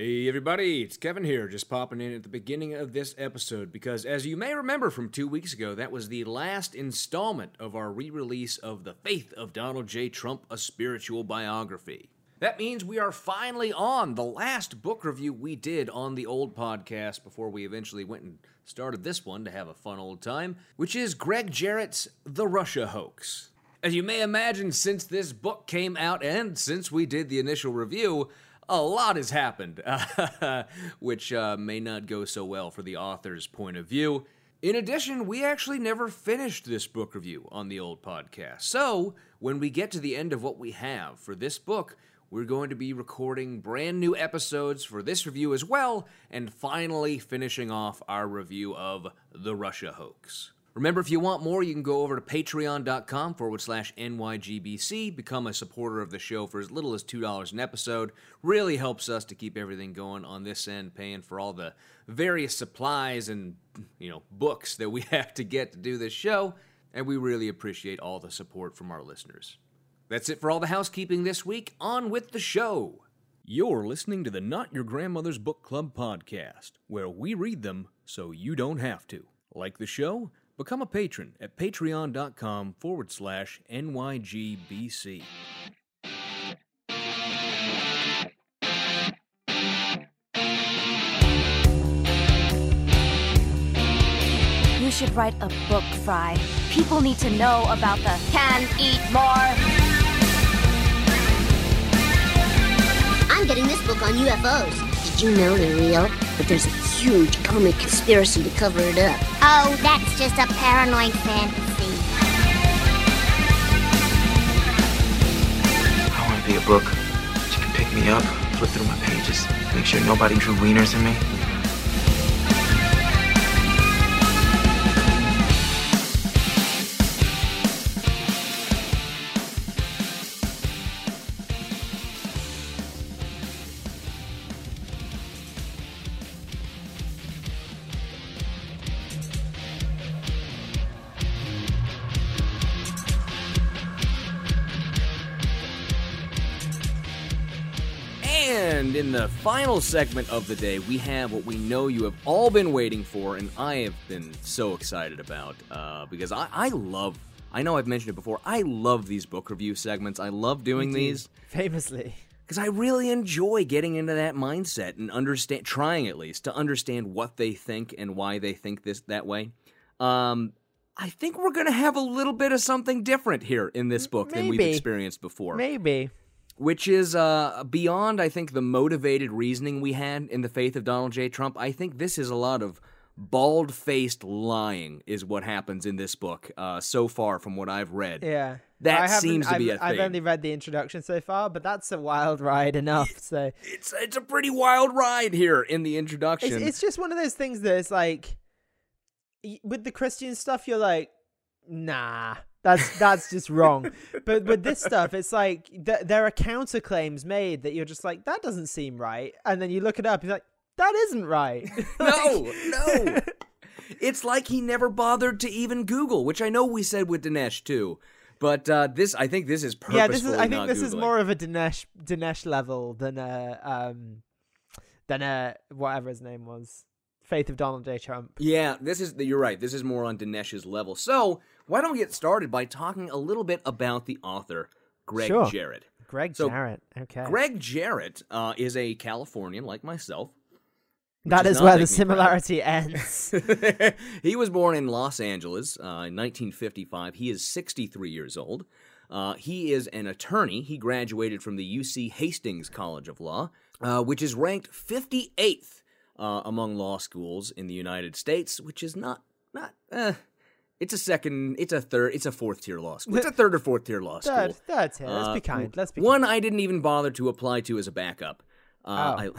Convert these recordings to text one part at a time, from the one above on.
Hey everybody, it's Kevin here, just popping in at the beginning of this episode because as you may remember from 2 weeks ago, that was the last installment of our re-release of The Faith of Donald J. Trump, A Spiritual Biography. That means we are finally on the last book review we did on the old podcast before we eventually went and started this one to have a fun old time, which is Gregg Jarrett's The Russia Hoax. As you may imagine, since this book came out and since we did the initial review, a lot has happened, which may not go so well for the author's point of view. In addition, we actually never finished this book review on the old podcast. So, when we get to the end of what we have for this book, we're going to be recording brand new episodes for this review as well, and finally finishing off our review of The Russia Hoax. Remember, if you want more, you can go over to patreon.com/NYGBC, become a supporter of the show for as little as $2 an episode. Really helps us to keep everything going on this end, paying for all the various supplies and, books that we have to get to do this show. And we really appreciate all the support from our listeners. That's it for all the housekeeping this week. On with the show. You're listening to the Not Your Grandmother's Book Club podcast, where we read them so you don't have to. Like the show? Become a patron at patreon.com/NYGBC. You should write a book, Fry. People need to know about the can eat more. I'm getting this book on UFOs. You know they're real, but there's a huge comic conspiracy to cover it up. Oh, that's just a paranoid fantasy. I want to be a book. You can pick me up, flip through my pages, make sure nobody drew wieners in me. In the final segment of the day, we have what we know you have all been waiting for, and I have been so excited about, because I know I've mentioned it before, I love these book review segments. I love doing these. Famously. Because I really enjoy getting into that mindset and trying at least to understand what they think and why they think this that way. I think we're going to have a little bit of something different here in this book than we've experienced before. Maybe. Which is beyond, I think, the motivated reasoning we had in The Faith of Donald J. Trump. I think this is a lot of bald-faced lying is what happens in this book so far from what I've read. Yeah. That seems to be a thing. I've only read the introduction so far, but that's a wild ride enough. So It's a pretty wild ride here in the introduction. It's just one of those things that it's like, with the Christian stuff, you're like, nah. That's just wrong. But with this stuff, it's like there are counterclaims made that you're just like, that doesn't seem right. And then you look it up, you're like, that isn't right. No. It's like he never bothered to even Google, which I know we said with Dinesh too. But I think this is purposefully not Googling. Yeah, I think this is more of a Dinesh level than a whatever his name was. Faith of Donald J. Trump. Yeah, you're right. This is more on Dinesh's level. So why don't we get started by talking a little bit about the author, Gregg Jarrett. Gregg Jarrett. Okay. Gregg Jarrett is a Californian like myself. That is where the similarity ends. He was born in Los Angeles in 1955. He is 63 years old. He is an attorney. He graduated from the UC Hastings College of Law, which is ranked 58th among law schools in the United States, which is not it's a third or fourth tier law school. Third tier. Let's be kind. One I didn't even bother to apply to as a backup. Let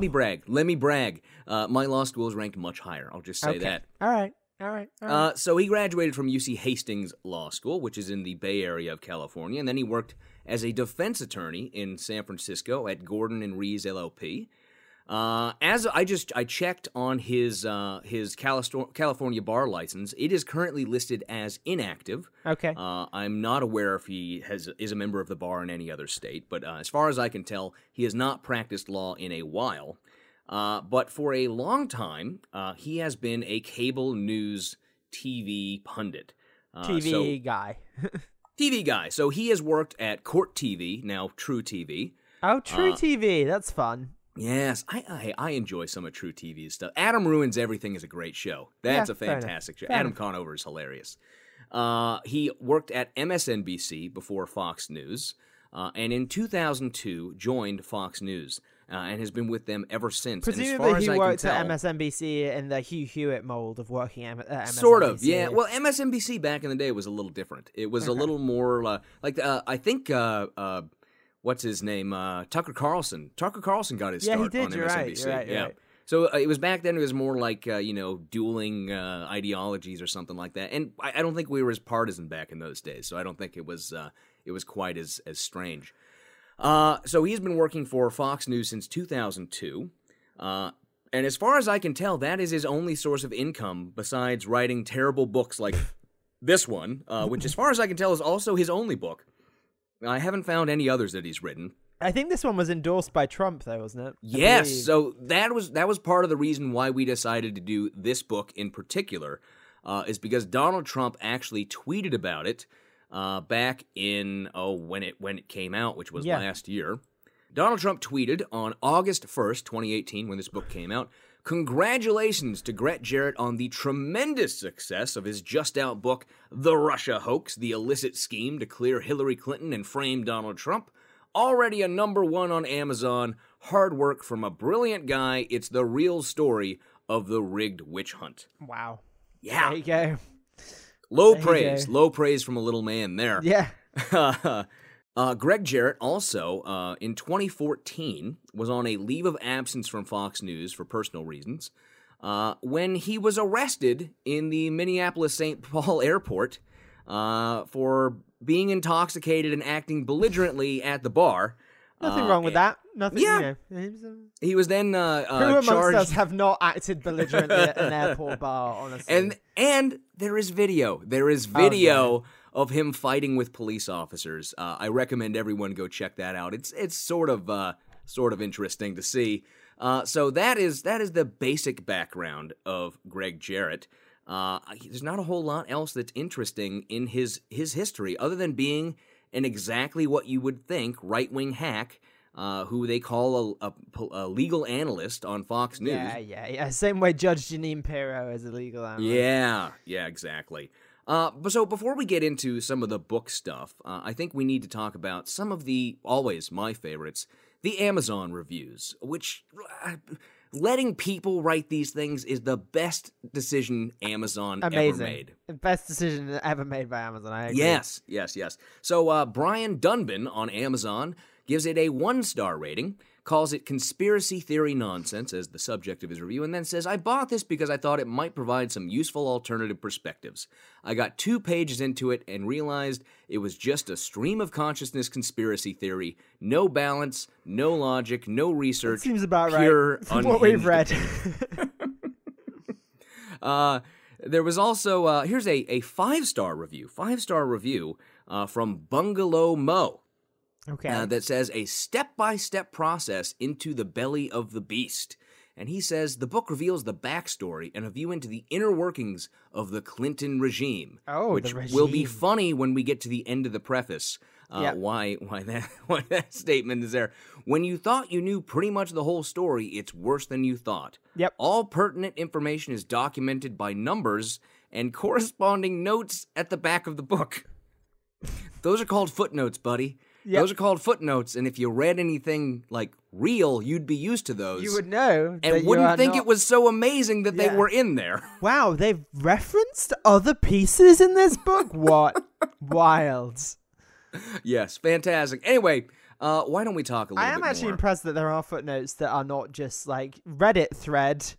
me brag. My law school is ranked much higher. I'll just say that. All right. So he graduated from UC Hastings Law School, which is in the Bay Area of California, and then he worked as a defense attorney in San Francisco at Gordon and Rees LLP. As I checked on his California bar license, it is currently listed as inactive. Okay. I'm not aware if he is a member of the bar in any other state, but as far as I can tell, he has not practiced law in a while. But for a long time, he has been a cable news TV pundit. TV guy. TV guy. So he has worked at Court TV, now True TV. Oh, True TV. That's fun. Yes, I enjoy some of True TV's stuff. Adam Ruins Everything is a great show. That's a fantastic show. Adam Conover is hilarious. He worked at MSNBC before Fox News, and in 2002 joined Fox News, and has been with them ever since. Presumably he worked at MSNBC in the Hugh Hewitt mold of working at MSNBC. Sort of, yeah. Well, MSNBC back in the day was a little different. It was a little more I think... what's his name? Tucker Carlson. Tucker Carlson got his start on MSNBC. Right. So it was back then. It was more like dueling ideologies or something like that. And I don't think we were as partisan back in those days. So I don't think it was quite as strange. So he's been working for Fox News since 2002, and as far as I can tell, that is his only source of income besides writing terrible books like this one, which, as far as I can tell, is also his only book. I haven't found any others that he's written. I think this one was endorsed by Trump, though, wasn't it? Yes, so that was part of the reason why we decided to do this book in particular, is because Donald Trump actually tweeted about it back in, when it came out, which was last year. Donald Trump tweeted on August 1st, 2018, when this book came out, "Congratulations to Gregg Jarrett on the tremendous success of his just-out book, The Russia Hoax, the illicit scheme to clear Hillary Clinton and frame Donald Trump. Already a #1 on Amazon. Hard work from a brilliant guy. It's the real story of the rigged witch hunt." Wow. Yeah. There you go. Low praise from a little man there. Yeah. Gregg Jarrett also, in 2014, was on a leave of absence from Fox News for personal reasons when he was arrested in the Minneapolis-St. Paul airport for being intoxicated and acting belligerently at the bar. Nothing wrong with that. Nothing. Yeah. He was then charged. Who amongst us have not acted belligerently at an airport bar, honestly? And there is video. There is video. Oh, yeah. Of him fighting with police officers. I recommend everyone go check that out. It's sort of interesting to see. So that is the basic background of Gregg Jarrett. There's not a whole lot else that's interesting in his history, other than being an exactly what you would think right-wing hack who they call a legal analyst on Fox News. Yeah. Same way Judge Jeanine Pirro is a legal analyst. Yeah, exactly. So before we get into some of the book stuff, I think we need to talk about some of the, always my favorites, the Amazon reviews, which letting people write these things is the best decision Amazon ever made. Best decision ever made by Amazon, I agree. Yes. So Brian Dunban on Amazon gives it a 1-star rating, calls it conspiracy theory nonsense as the subject of his review, and then says, "I bought this because I thought it might provide some useful alternative perspectives. I got 2 pages into it and realized it was just a stream of consciousness conspiracy theory. No balance, no logic, no research. That seems about right from what we've read." There was also, here's a 5-star review from Bungalow Mo. Okay. That says, "A step-by-step process into the belly of the beast." And he says, "The book reveals the backstory and a view into the inner workings of the Clinton regime." Oh, which will be funny when we get to the end of the preface. Why that statement is there. "When you thought you knew pretty much the whole story, it's worse than you thought. Yep. All pertinent information is documented by numbers and corresponding notes at the back of the book." Those are called footnotes, buddy. Yep. Those are called footnotes, and if you read anything like real, you'd be used to those. You would know. And wouldn't think it was so amazing that they were in there. Wow, they've referenced other pieces in this book? What? Wild. Yes, fantastic. Anyway, why don't we talk a little bit more? I am actually impressed that there are footnotes that are not just like Reddit thread.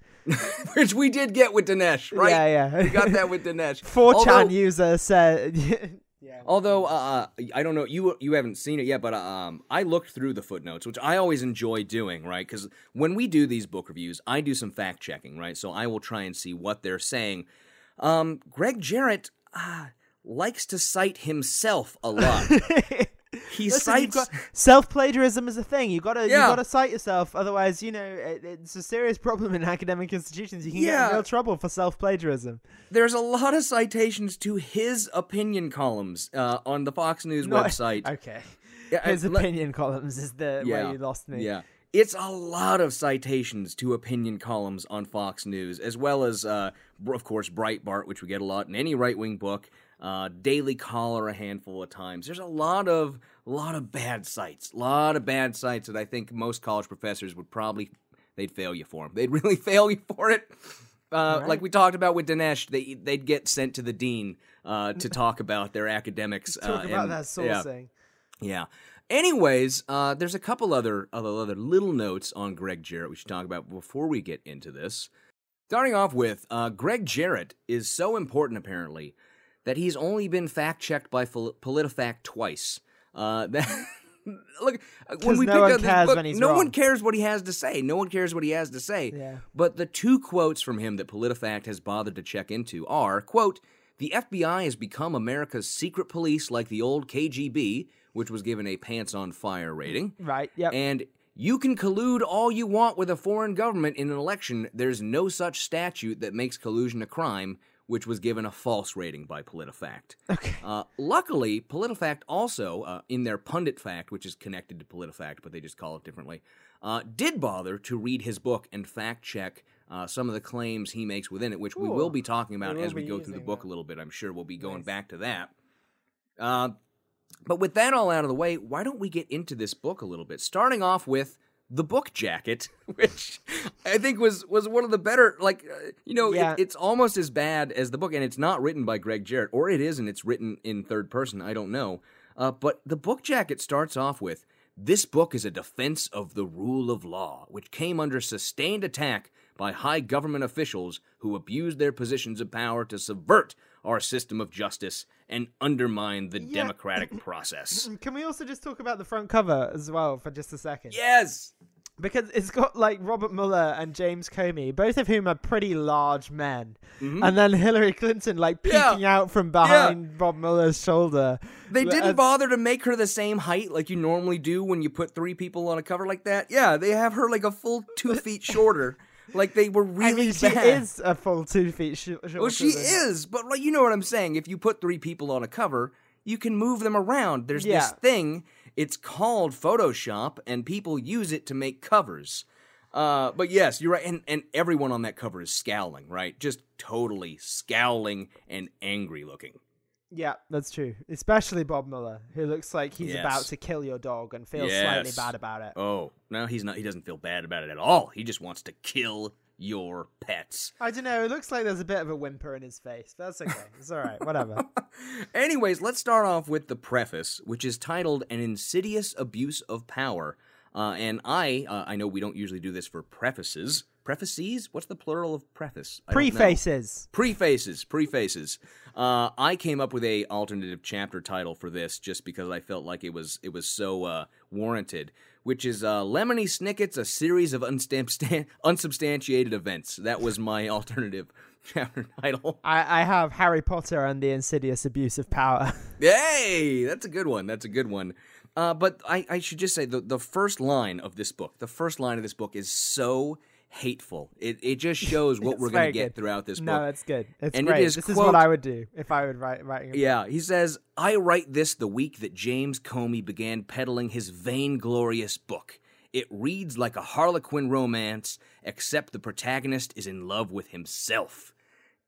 Which we did get with Dinesh, right? Yeah. We got that with Dinesh. 4chan user said... Yeah. Although, I don't know, you haven't seen it yet, but I looked through the footnotes, which I always enjoy doing, right? Because when we do these book reviews, I do some fact-checking, right? So I will try and see what they're saying. Gregg Jarrett likes to cite himself a lot. He cites self-plagiarism is a thing. You got to cite yourself, otherwise, you know, it's a serious problem in academic institutions. You can get in real trouble for self-plagiarism. There's a lot of citations to his opinion columns on the Fox News website. Okay, his opinion columns is the way you lost me. Yeah, it's a lot of citations to opinion columns on Fox News, as well as, of course, Breitbart, which we get a lot in any right-wing book. Daily Caller a handful of times. There's a lot of bad sites. A lot of bad sites that I think most college professors would probably, they'd fail you for them. They'd really fail you for it. Right. Like we talked about with Dinesh, they'd get sent to the dean to talk about their academics. Talk about that sourcing. Yeah. Anyways, there's a couple other little notes on Gregg Jarrett we should talk about before we get into this. Starting off with, Gregg Jarrett is so important, apparently, that he's only been fact-checked by PolitiFact twice. Look, when we pick up this book, no one cares what he has to say. Yeah. But the two quotes from him that PolitiFact has bothered to check into are, quote, "The FBI has become America's secret police like the old KGB," which was given a pants-on-fire rating. Right, yep. And, "You can collude all you want with a foreign government in an election. There's no such statute that makes collusion a crime," which was given a false rating by PolitiFact. Okay. Luckily, PolitiFact also, in their Pundit Fact, which is connected to PolitiFact, but they just call it differently, did bother to read his book and fact-check some of the claims he makes within it, which we will be talking about as we go through the book a little bit. I'm sure we'll be going back to that. But with that all out of the way, why don't we get into this book a little bit, starting off with the book jacket, which I think was one of the better, like, it's almost as bad as the book, and it's not written by Gregg Jarrett, or it is, and it's written in third person, I don't know. But the book jacket starts off with, "This book is a defense of the rule of law, which came under sustained attack by high government officials who abused their positions of power to subvert our system of justice and undermine the democratic process." Can we also just talk about the front cover as well for just a second? Yes! Because it's got, like, Robert Mueller and James Comey, both of whom are pretty large men. Mm-hmm. And then Hillary Clinton, like, peeking out from behind Bob Mueller's shoulder. They didn't bother to make her the same height like you normally do when you put three people on a cover like that. Yeah, they have her, like, a full 2 feet shorter. Like, they were really bad. She is a full 2 feet shorter. Well, she is, but, like, you know what I'm saying. If you put three people on a cover, you can move them around. There's this thing. It's called Photoshop, and people use it to make covers. But yes, you're right. And everyone on that cover is scowling, right? Just totally scowling and angry looking. Yeah, that's true. Especially Bob Mueller, who looks like he's about to kill your dog and feels slightly bad about it. Oh, no, he's not. He doesn't feel bad about it at all. He just wants to kill your pets. I don't know. It looks like there's a bit of a whimper in his face. That's okay. It's all right. Whatever. Anyways, let's start off with the preface, which is titled "An Insidious Abuse of Power." And I know we don't usually do this for prefaces. Prefaces? What's the plural of preface? Prefaces. I came up with an alternative chapter title for this just because I felt like it was so warranted, which is "Lemony Snicket's A Series of Unsubstantiated Events." That was my alternative chapter title. I have Harry Potter and the Insidious Abuse of Power. Hey, that's a good one. But I should just say the first line of this book, is so hateful. It just shows what we're going to get throughout this book. No, it's good. It's great. This is what I would do if I would write a book. Yeah, he says, "I write this the week that James Comey began peddling his vainglorious book. It reads like a Harlequin romance, except the protagonist is in love with himself."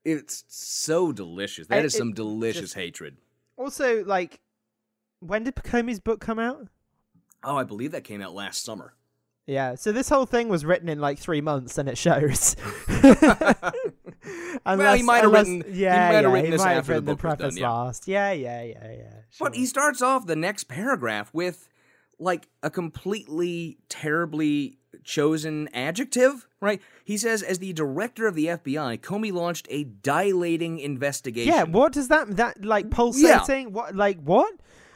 It's so delicious. That is some delicious hatred. Also, like, when did Comey's book come out? Oh, I believe that came out last summer. Yeah, so this whole thing was written in like 3 months, and it shows. Well, he might have written this after the book was done. Yeah, but he starts off the next paragraph with, like a completely terribly chosen adjective, right? He says, as the director of the FBI, Comey launched a dilating investigation. Yeah, what does that like pulsating? Yeah. What?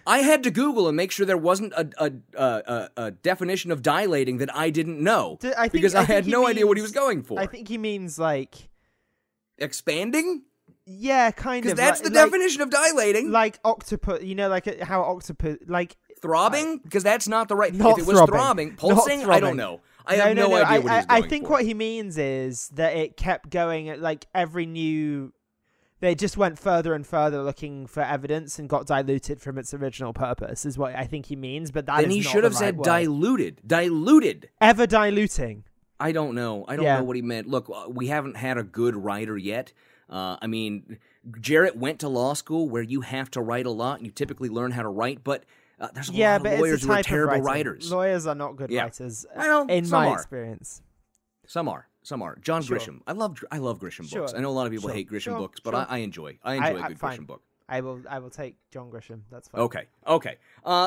I had to Google and make sure there wasn't a definition of dilating that I didn't know, because I had no idea what he was going for. I think he means like expanding. Yeah, kind of. Because that's the definition of dilating. Like octopus, you know, like how octopus, like throbbing. Because that's not the right. Not if it was throbbing, pulsing. Throbbing. I don't know. I have no idea what he was going for. I think what he means is that it kept going at like every new. They just went further and further looking for evidence and got diluted from its original purpose, is what I think he means. But that is not the right word. Then he should have said diluted. Diluted. Ever diluting. I don't know. I don't know what he meant. Look, we haven't had a good writer yet. I mean, Jarrett went to law school where you have to write a lot, and you typically learn how to write, but there's a lot of lawyers who are terrible writers. Lawyers are not good writers, in my experience. Some are. Some are. John Grisham. I love Grisham books. I know a lot of people hate Grisham books, but I enjoy a good Grisham book. I will take John Grisham. That's fine. Okay.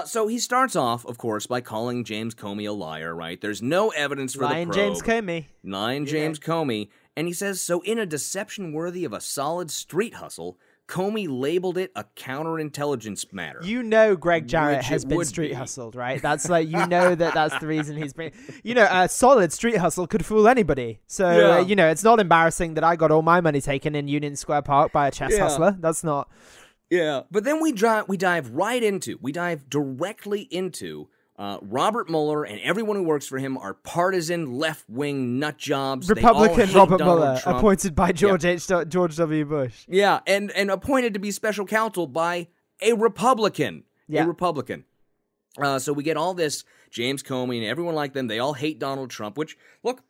So he starts off, of course, by calling James Comey a liar, right? There's no evidence for the probe. James Comey. And he says, so in a deception worthy of a solid street hustle, Comey labeled it a counterintelligence matter. You know Gregg Jarrett has been street hustled, right? That's like, you know that's the reason he's been... You know, a solid street hustle could fool anybody. So, you know, it's not embarrassing that I got all my money taken in Union Square Park by a chess hustler. That's not... Yeah. But then we dive directly into... Robert Mueller and everyone who works for him are partisan, left-wing nut jobs. Republican Robert Mueller, appointed by George W. Bush. Yeah, and appointed to be special counsel by a Republican. Yeah. A Republican. So we get all this, James Comey and everyone like them, they all hate Donald Trump, which, look,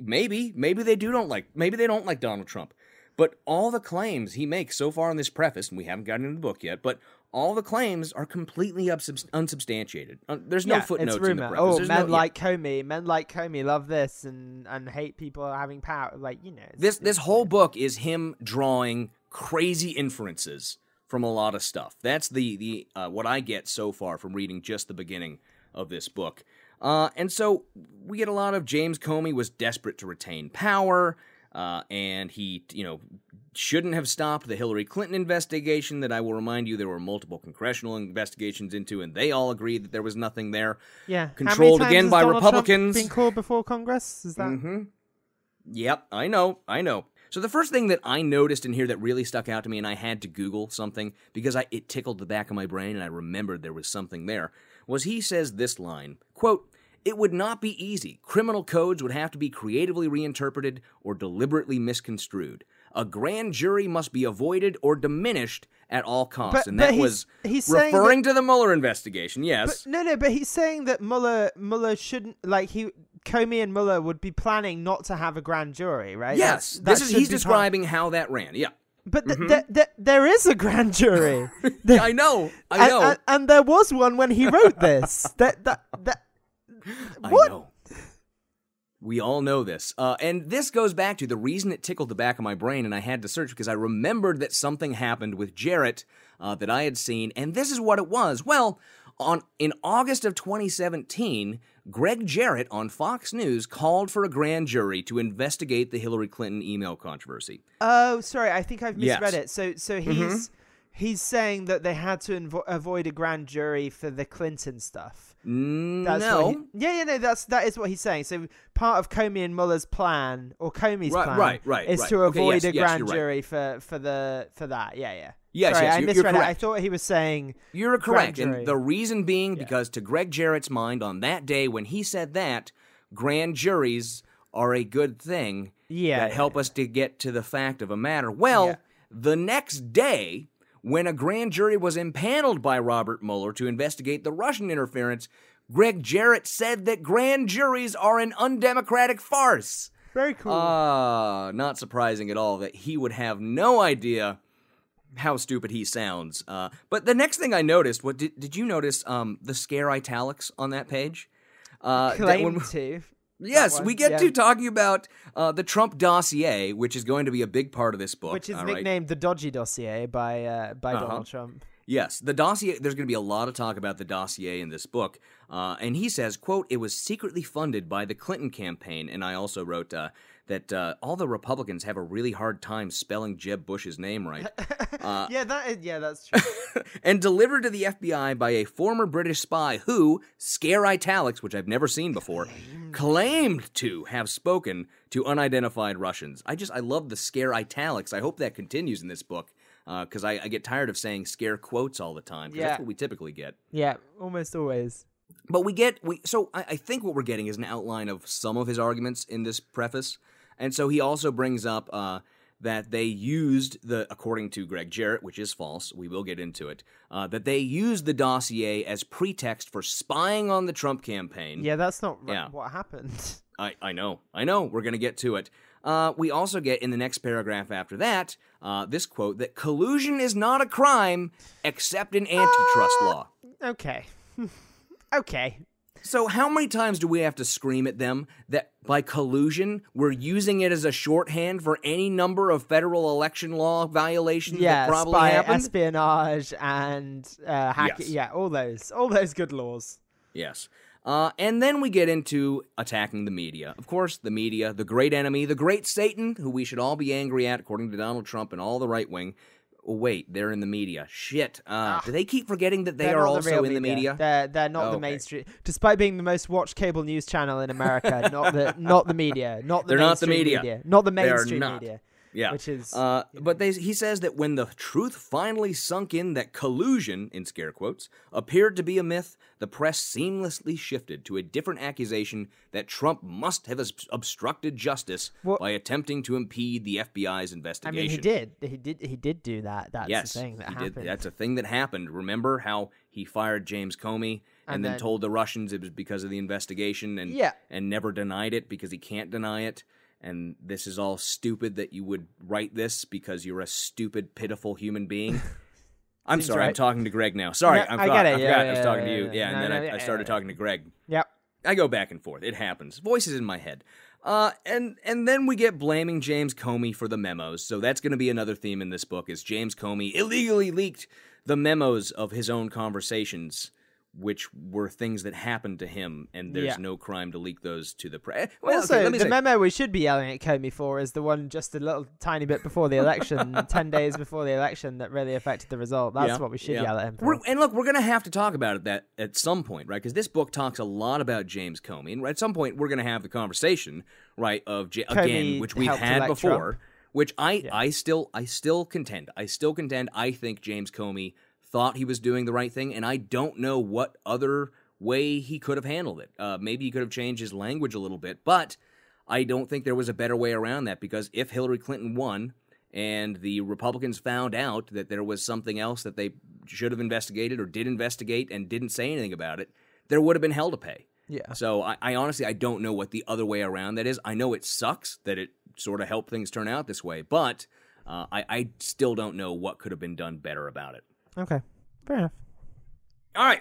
maybe they don't like Donald Trump. But all the claims he makes so far in this preface, and we haven't gotten into the book yet, but... all the claims are completely unsubstantiated. There's no footnotes in the preface. Oh, men like Comey love this and hate people having power. Like, you know. This whole book is him drawing crazy inferences from a lot of stuff. That's the what I get so far from reading just the beginning of this book. And so we get a lot of James Comey was desperate to retain power. And he, you know, shouldn't have stopped the Hillary Clinton investigation that I will remind you there were multiple congressional investigations into, and they all agreed that there was nothing there. Yeah. Controlled again by Republicans. How many times has Donald Trump been called before Congress? Is that? Mm-hmm. Yep, I know. So the first thing that I noticed in here that really stuck out to me, and I had to Google something because it tickled the back of my brain and I remembered there was something there, was he says this line, quote, "It would not be easy. Criminal codes would have to be creatively reinterpreted or deliberately misconstrued. A grand jury must be avoided or diminished at all costs." But he's referring to the Mueller investigation, yes. But he's saying that Mueller shouldn't, like, Comey and Mueller would be planning not to have a grand jury, right? Yes, he's describing how that ran, yeah. But there is a grand jury. I know. And there was one when he wrote this. I know. We all know this. And this goes back to the reason it tickled the back of my brain and I had to search because I remembered that something happened with Jarrett that I had seen. And this is what it was. Well, in August of 2017, Gregg Jarrett on Fox News called for a grand jury to investigate the Hillary Clinton email controversy. Oh, sorry. I think I've misread it. So he's... Mm-hmm. He's saying that they had to avoid a grand jury for the Clinton stuff. That is what he's saying. So part of Comey and Mueller's plan, or Comey's plan, is to avoid a grand jury for that. Yeah. Sorry, I misread it. I thought he was saying you're correct, and the reason being because to Gregg Jarrett's mind on that day when he said that, grand juries are a good thing that help us to get to the fact of a matter. Well, the next day, when a grand jury was impaneled by Robert Mueller to investigate the Russian interference, Gregg Jarrett said that grand juries are an undemocratic farce. Very cool. Not surprising at all that he would have no idea how stupid he sounds. But the next thing I noticed, what did you notice the scare italics on that page? Yes, we get to talking about the Trump dossier, which is going to be a big part of this book. Which is nicknamed the Dodgy Dossier by Donald Trump. Yes, the dossier, there's going to be a lot of talk about the dossier in this book. And he says, quote, it was secretly funded by the Clinton campaign. And I also wrote that all the Republicans have a really hard time spelling Jeb Bush's name right. That's true. And delivered to the FBI by a former British spy who, scare italics, which I've never seen before, claimed to have spoken to unidentified Russians. I love the scare italics. I hope that continues in this book. Because I get tired of saying scare quotes all the time. Because that's what we typically get. Yeah, almost always. But I think what we're getting is an outline of some of his arguments in this preface. And so he also brings up that they used according to Gregg Jarrett, which is false, we will get into it, that they used the dossier as pretext for spying on the Trump campaign. Yeah, that's not what happened. I know. We're going to get to it. We also get in the next paragraph after that this quote that collusion is not a crime except in antitrust law. Okay. Okay. So how many times do we have to scream at them that by collusion we're using it as a shorthand for any number of federal election law violations that probably happened? Espionage and hacking. Yes. Yeah, all those good laws. Yes. And then we get into attacking the media. Of course, the media, the great enemy, the great Satan, who we should all be angry at, according to Donald Trump and all the right wing. Oh, wait, they're in the media. Shit. Do they keep forgetting that they are also in the media? They're not the mainstream. Despite being the most watched cable news channel in America, not the media. They're not the media. Not the mainstream media. Yeah. Which is, but he says that when the truth finally sunk in that collusion, in scare quotes, appeared to be a myth, the press seamlessly shifted to a different accusation that Trump must have obstructed justice by attempting to impede the FBI's investigation. I mean, he did do that. That's the thing that happened. That's a thing that happened. Remember how he fired James Comey and then told the Russians it was because of the investigation and never denied it because he can't deny it. And this is all stupid that you would write this because you're a stupid, pitiful human being. I'm sorry, right. I'm talking to Gregg now. Sorry, I was talking to you. I started talking to Gregg. Yep. I go back and forth. It happens. Voices in my head. And then we get blaming James Comey for the memos. So that's going to be another theme in this book is James Comey illegally leaked the memos of his own conversations, which were things that happened to him, and there's no crime to leak those to the press. Well, also, memo we should be yelling at Comey for is the one just a little tiny bit before the election, 10 days before the election, that really affected the result. That's what we should yell at him for. We're going to have to talk about it at some point, right? Because this book talks a lot about James Comey, and at some point we're going to have the conversation, right, of again, which we've had before, Trump. Which I still contend I think James Comey thought he was doing the right thing, and I don't know what other way he could have handled it. Maybe he could have changed his language a little bit, but I don't think there was a better way around that, because if Hillary Clinton won and the Republicans found out that there was something else that they should have investigated or did investigate and didn't say anything about it, there would have been hell to pay. Yeah. So I honestly, I don't know what the other way around that is. I know it sucks that it sort of helped things turn out this way, but I still don't know what could have been done better about it. Okay, fair enough. All right.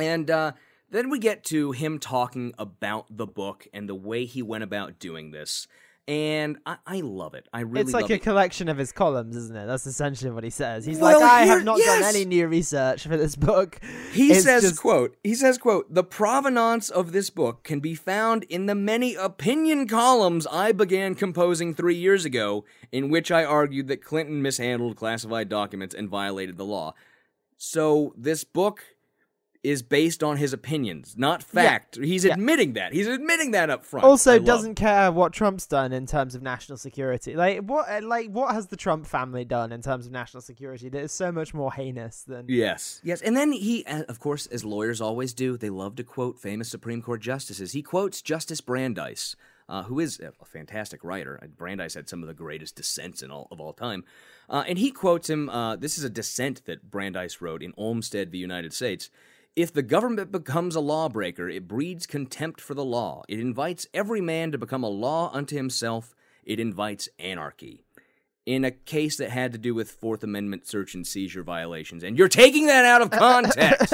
And then we get to him talking about the book and the way he went about doing this. And I love it. I really love it. It's like a collection of his columns, isn't it? That's essentially what he says. He's I have not done any new research for this book. He says, quote, the provenance of this book can be found in the many opinion columns I began composing 3 years ago, in which I argued that Clinton mishandled classified documents and violated the law. So this book is based on his opinions, not fact. Yeah. He's admitting that. He's admitting that up front. Also, doesn't care what Trump's done in terms of national security. What has the Trump family done in terms of national security that is so much more heinous than... Yes. Yes, and then he, of course, as lawyers always do, they love to quote famous Supreme Court justices. He quotes Justice Brandeis, who is a fantastic writer. Brandeis had some of the greatest dissents of all time. And he quotes him, this is a dissent that Brandeis wrote in Olmsted v. United States. If the government becomes a lawbreaker, it breeds contempt for the law. It invites every man to become a law unto himself. It invites anarchy. In a case that had to do with Fourth Amendment search and seizure violations. And you're taking that out of context.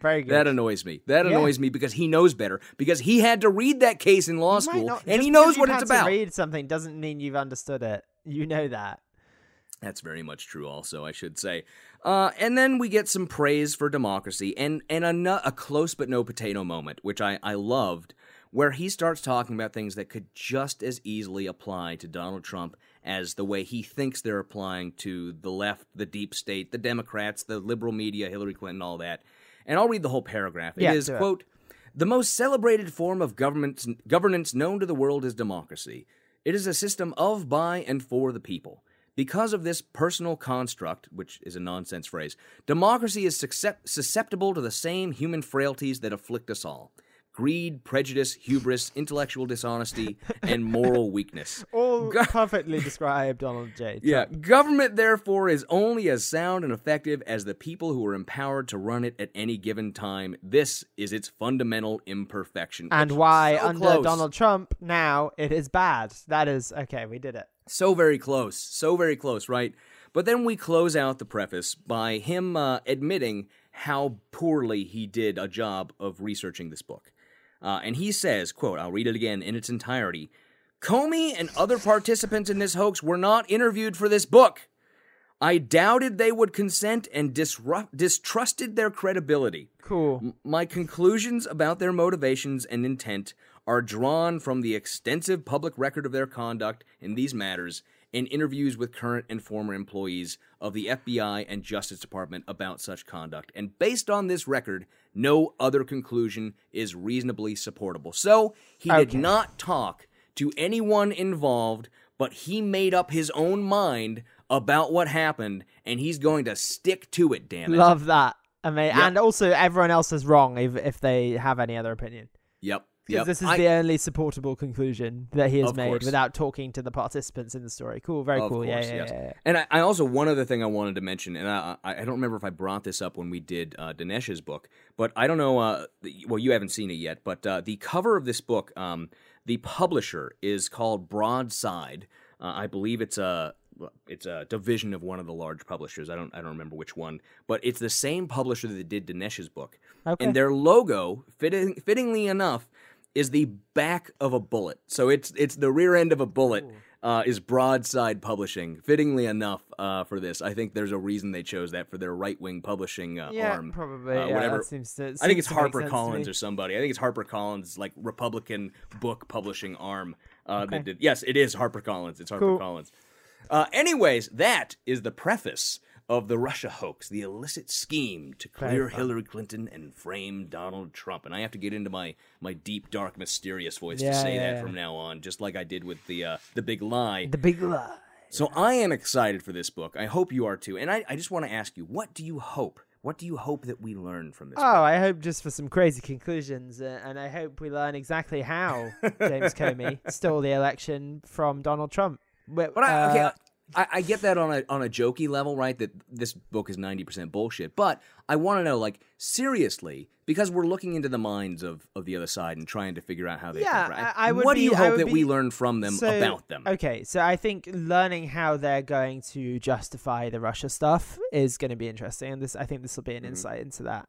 Very good. That annoys me. That annoys me because he knows better. Because he had to read that case in law school, and he knows what it's about. Just because you had to read something doesn't mean you've understood it. You know that. That's very much true also, I should say. And then we get some praise for democracy and a close but no potato moment, which I loved, where he starts talking about things that could just as easily apply to Donald Trump as the way he thinks they're applying to the left, the deep state, the Democrats, the liberal media, Hillary Clinton, all that. And I'll read the whole paragraph. It is, quote, "The most celebrated form of governance known to the world is democracy. It is a system of, by, and for the people. Because of this personal construct," which is a nonsense phrase, "democracy is susceptible to the same human frailties that afflict us all. Greed, prejudice, hubris, intellectual dishonesty, and moral weakness." All perfectly described, Donald J. Trump. Yeah. "Government, therefore, is only as sound and effective as the people who are empowered to run it at any given time. This is its fundamental imperfection." And why, so under close. Donald Trump, now it is bad. That is, okay, we did it. So very close. So very close, right? But then we close out the preface by him admitting how poorly he did a job of researching this book. And he says, quote, I'll read it again in its entirety, "Comey and other participants in this hoax were not interviewed for this book. I doubted they would consent and distrusted their credibility. Cool. My conclusions about their motivations and intent are drawn from the extensive public record of their conduct in these matters and interviews with current and former employees of the FBI and Justice Department about such conduct. And based on this record, no other conclusion is reasonably supportable." So he did not talk to anyone involved, but he made up his own mind about what happened, and he's going to stick to it, damn it. Love that. I mean, yep. And also everyone else is wrong if they have any other opinion. Yep. Because this is the only supportable conclusion that he has made without talking to the participants in the story. Cool, very cool. Yeah. And I also, one other thing I wanted to mention, and I don't remember if I brought this up when we did Dinesh's book, but I don't know, well, you haven't seen it yet, but the cover of this book, the publisher is called Broadside. I believe it's a division of one of the large publishers. I don't remember which one, but it's the same publisher that did Dinesh's book. Okay. And their logo, fittingly enough, is the back of a bullet. So it's the rear end of a bullet is Broadside Publishing. Fittingly enough for this, I think there's a reason they chose that for their right-wing publishing arm. Yeah, probably. Whatever. I think it's HarperCollins or somebody. I think it's HarperCollins, like Republican book publishing arm. That did. Yes, it is HarperCollins. It's HarperCollins. Cool. Anyways, that is the preface of The Russia Hoax, the illicit scheme to clear Hillary Clinton and frame Donald Trump. And I have to get into my deep, dark, mysterious voice to say that from now on, just like I did with the big lie. The big lie. So I am excited for this book. I hope you are too. And I just want to ask you, what do you hope? What do you hope that we learn from this book? I hope just for some crazy conclusions, and I hope we learn exactly how James Comey stole the election from Donald Trump. I get that on a jokey level, right, that this book is 90% bullshit, but I want to know, like, seriously, because we're looking into the minds of the other side and trying to figure out how they... What do you hope we learn from them about them? Okay, so I think learning how they're going to justify the Russia stuff is going to be interesting, and I think this will be an insight into that.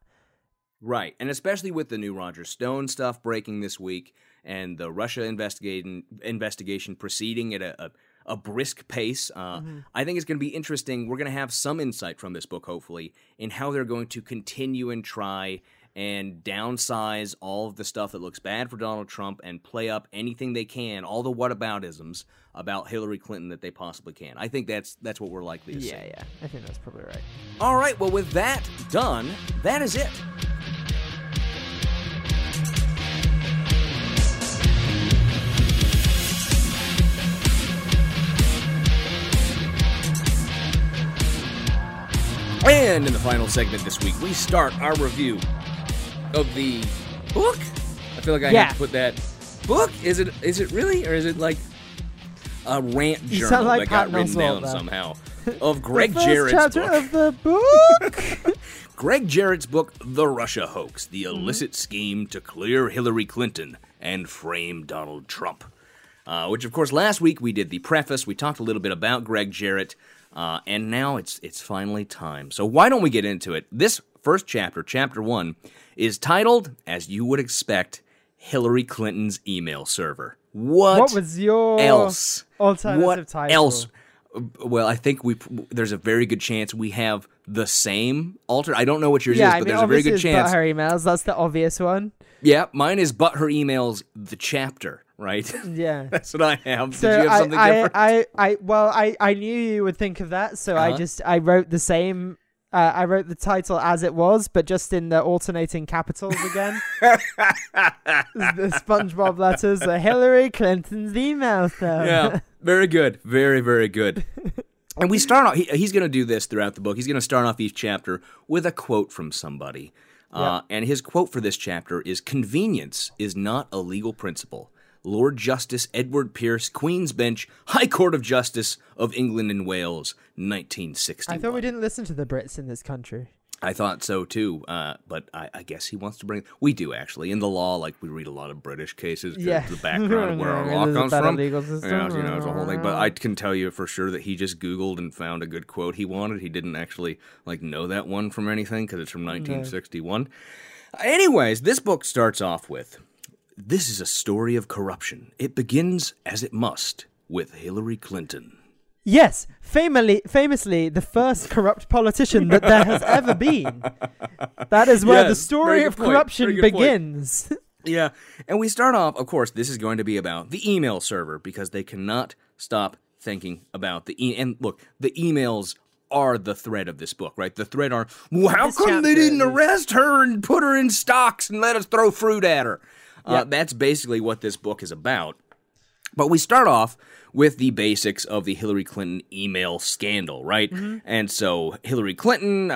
Right, and especially with the new Roger Stone stuff breaking this week and the Russia investigation proceeding at a brisk pace. I think it's going to be interesting. We're going to have some insight from this book, hopefully, in how they're going to continue and try and downsize all of the stuff that looks bad for Donald Trump and play up anything they can, all the whataboutisms about Hillary Clinton that they possibly can. I think that's what we're likely to see. Yeah. I think that's probably right. All right. Well, with that done, that is it. And in the final segment this week, we start our review of the book. I feel like I have to put that book. Is it really, or is it like a rant journal that got written down somehow of Gregg Jarrett's book? Of the book. Gregg Jarrett's book, The Russia Hoax: The Illicit Scheme to Clear Hillary Clinton and Frame Donald Trump. Which, of course, last week we did the preface. We talked a little bit about Gregg Jarrett. And now it's finally time. So why don't we get into it? This first chapter, chapter 1, is titled, as you would expect, Hillary Clinton's Email Server. What was your alternative title? What else? Well, I think there's a very good chance we have the same alter. I don't know what yours is, but there's a very good chance. But her emails, that's the obvious one. Yeah, mine is but her emails, the chapter, right? Yeah. That's what I have. So did you have something different? I knew you would think of that, so I wrote the same. I wrote the title as it was, but just in the alternating capitals again. The SpongeBob letters are Hillary Clinton's email, though. Yeah, very good. Very, very good. And we start off, he's going to do this throughout the book. He's going to start off each chapter with a quote from somebody. And his quote for this chapter is, "Convenience is not a legal principle. Lord Justice Edward Pierce, Queen's Bench, High Court of Justice of England and Wales, 1961. I thought we didn't listen to the Brits in this country. I thought so, too. But I guess he wants to bring... We do, actually. In the law, like, we read a lot of British cases, the background of where our law comes from. You know, it's a whole thing. But I can tell you for sure that he just Googled and found a good quote he wanted. He didn't actually, like, know that one from anything, because it's from 1961. Anyways, this book starts off with... This is a story of corruption. It begins, as it must, with Hillary Clinton. Yes, famously, the first corrupt politician that there has ever been. That is where the story of corruption begins. Yeah, and we start off, of course, this is going to be about the email server, because they cannot stop thinking about the email. And look, the emails are the thread of this book, right? The thread are, how come they didn't arrest her and put her in stocks and let us throw fruit at her? That's basically what this book is about. But we start off with the basics of the Hillary Clinton email scandal, right? Mm-hmm. And so Hillary Clinton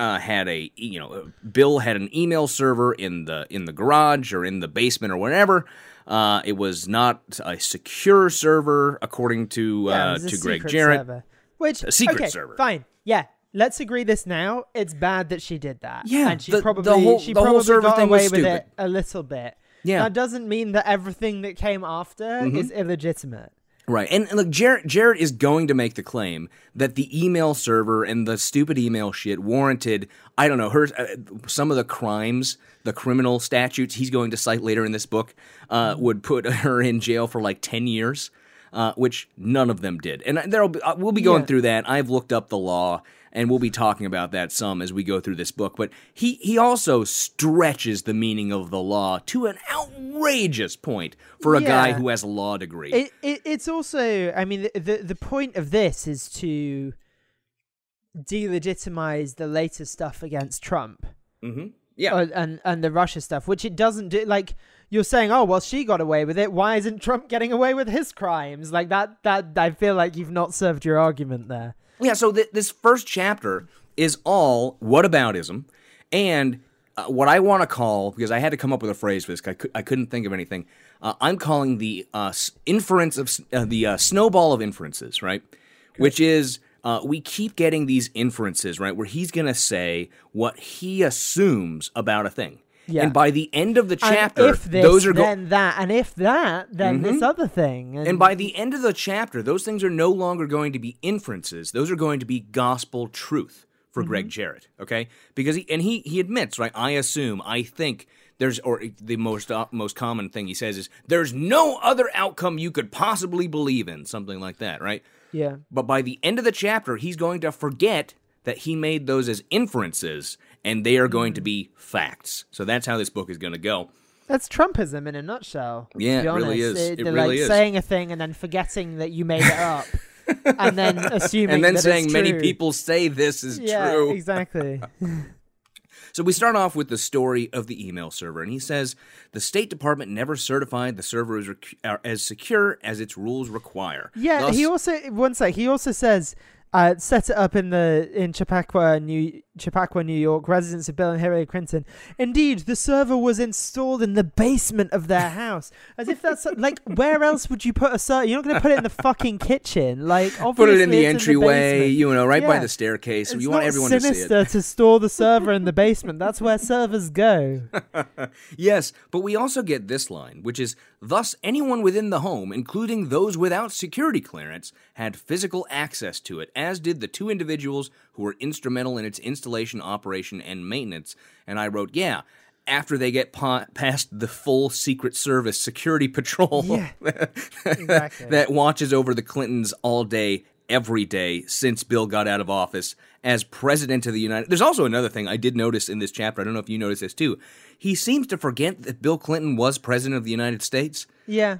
Bill had an email server in the garage or in the basement or whatever. It was not a secure server, according to Gregg Jarrett. Server. Which a secret server. Fine. Yeah. Let's agree this now. It's bad that she did that. Yeah. And she probably got away with it a little bit. Yeah. That doesn't mean that everything that came after is illegitimate. Right. And look, Jarrett is going to make the claim that the email server and the stupid email shit warranted, I don't know, some of the crimes, the criminal statutes he's going to cite later in this book would put her in jail for like 10 years, which none of them did. And we'll be going through that. I've looked up the law. And we'll be talking about that some as we go through this book. But he also stretches the meaning of the law to an outrageous point for a guy who has a law degree. It's also, I mean, the point of this is to delegitimize the later stuff against Trump. Mm-hmm. Yeah. And the Russia stuff, which it doesn't do. Like, you're saying, oh, well, she got away with it. Why isn't Trump getting away with his crimes? Like, that I feel like you've not served your argument there. Yeah, so this first chapter is all whataboutism, and what I want to call, because I had to come up with a phrase for this, I couldn't think of anything, I'm calling the inference of the snowball of inferences, right? Good. Which is we keep getting these inferences, right, where he's going to say what he assumes about a thing. Yeah. And by the end of the chapter, this other thing. And by the end of the chapter, those things are no longer going to be inferences. Those are going to be gospel truth for Gregg Jarrett, okay? Because he admits, right, I assume, I think there's, or the most common thing he says is, there's no other outcome you could possibly believe in, something like that, right? Yeah. But by the end of the chapter, he's going to forget that he made those as inferences, and they are going to be facts. So that's how this book is going to go. That's Trumpism in a nutshell. Yeah, it really is. It really is. Saying a thing and then forgetting that you made it up. And then assuming and then that saying it's true. Many people say this is true. Exactly. So we start off with the story of the email server. And he says, the State Department never certified the server as secure as its rules require. Yeah, he also says... set it up in Chappaqua, New York, residence of Bill and Hillary Clinton. Indeed, the server was installed in the basement of their house. As if that's like, where else would you put a server? You're not going to put it in the fucking kitchen. Like, obviously, put it in the entryway, right by the staircase. It's you want everyone to see it. It's sinister to store the server in the basement. That's where servers go. Yes, but we also get this line, which is, thus, anyone within the home, including those without security clearance, had physical access to it, as did the two individuals who were instrumental in its installation, operation, and maintenance. And I wrote, after they get past the full Secret Service security patrol that watches over the Clintons all day, every day since Bill got out of office as president of the United States. There's also another thing I did notice in this chapter. I don't know if you noticed this too. He seems to forget that Bill Clinton was president of the United States. Yeah.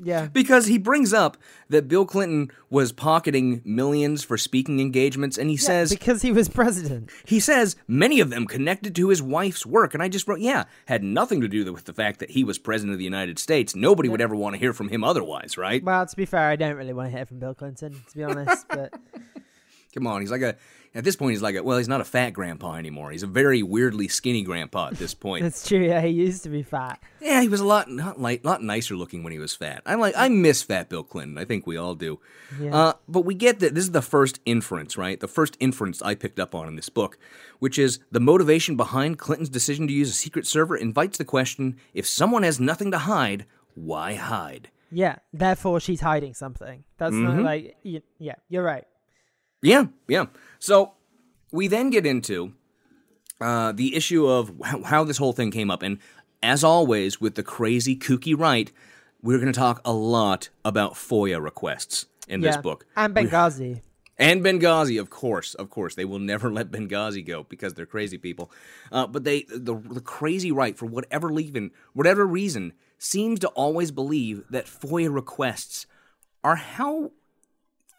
Yeah. Because he brings up that Bill Clinton was pocketing millions for speaking engagements, and he says... because he was president. He says, many of them connected to his wife's work, and I just wrote, had nothing to do with the fact that he was president of the United States. Nobody would ever want to hear from him otherwise, right? Well, to be fair, I don't really want to hear from Bill Clinton, to be honest, but... Come on, he's like a... At this point, he's like, he's not a fat grandpa anymore. He's a very weirdly skinny grandpa at this point. That's true. Yeah, he used to be fat. Yeah, he was a lot nicer looking when he was fat. I miss fat Bill Clinton. I think we all do. Yeah. But we get that this is the first inference, right? The first inference I picked up on in this book, which is the motivation behind Clinton's decision to use a secret server invites the question: if someone has nothing to hide, why hide? Yeah. Therefore, she's hiding something. That's not like. Yeah, you're right. Yeah, yeah. So we then get into the issue of how this whole thing came up. And as always, with the crazy, kooky right, we're going to talk a lot about FOIA requests in this book. And Benghazi. And Benghazi, of course, They will never let Benghazi go because they're crazy people. But the crazy right, for whatever reason, seems to always believe that FOIA requests are how...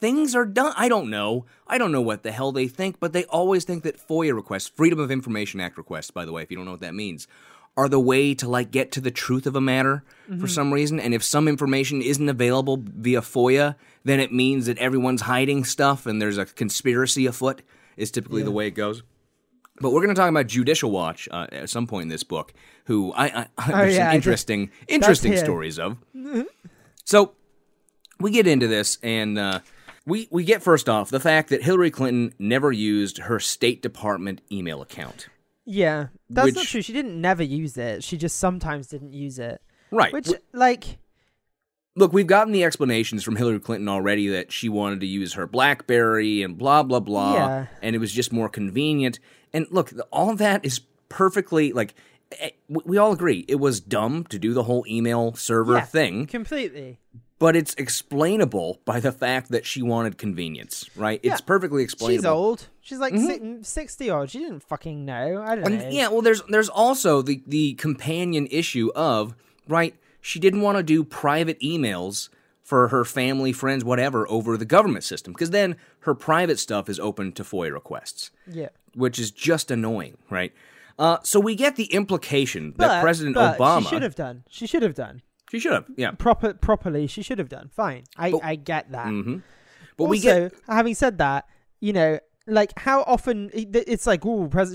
things are done. I don't know. I don't know what the hell they think, but they always think that FOIA requests, Freedom of Information Act requests, by the way, if you don't know what that means, are the way to like get to the truth of a matter for some reason. And if some information isn't available via FOIA, then it means that everyone's hiding stuff and there's a conspiracy afoot is typically the way it goes. But we're going to talk about Judicial Watch at some point in this book, who there's some interesting stories of. So we get into this and... We get, first off, the fact that Hillary Clinton never used her State Department email account. Yeah, that's not true. She didn't never use it. She just sometimes didn't use it. Right. Which, Look, we've gotten the explanations from Hillary Clinton already that she wanted to use her BlackBerry and blah, blah, blah, and it was just more convenient. And look, all that is perfectly, we all agree, it was dumb to do the whole email server thing. Completely. But it's explainable by the fact that she wanted convenience, right? Yeah. It's perfectly explainable. She's old. She's like 60-odd. She didn't fucking know. I don't know. Yeah, well, there's also the companion issue of, right, she didn't want to do private emails for her family, friends, whatever, over the government system. Because then her private stuff is open to FOIA requests. Yeah. Which is just annoying, right? So we get the implication that President Obama... She should have, yeah. Properly, she should have done. Fine. I get that. Mm-hmm. But also, having said that, you know, how often... It's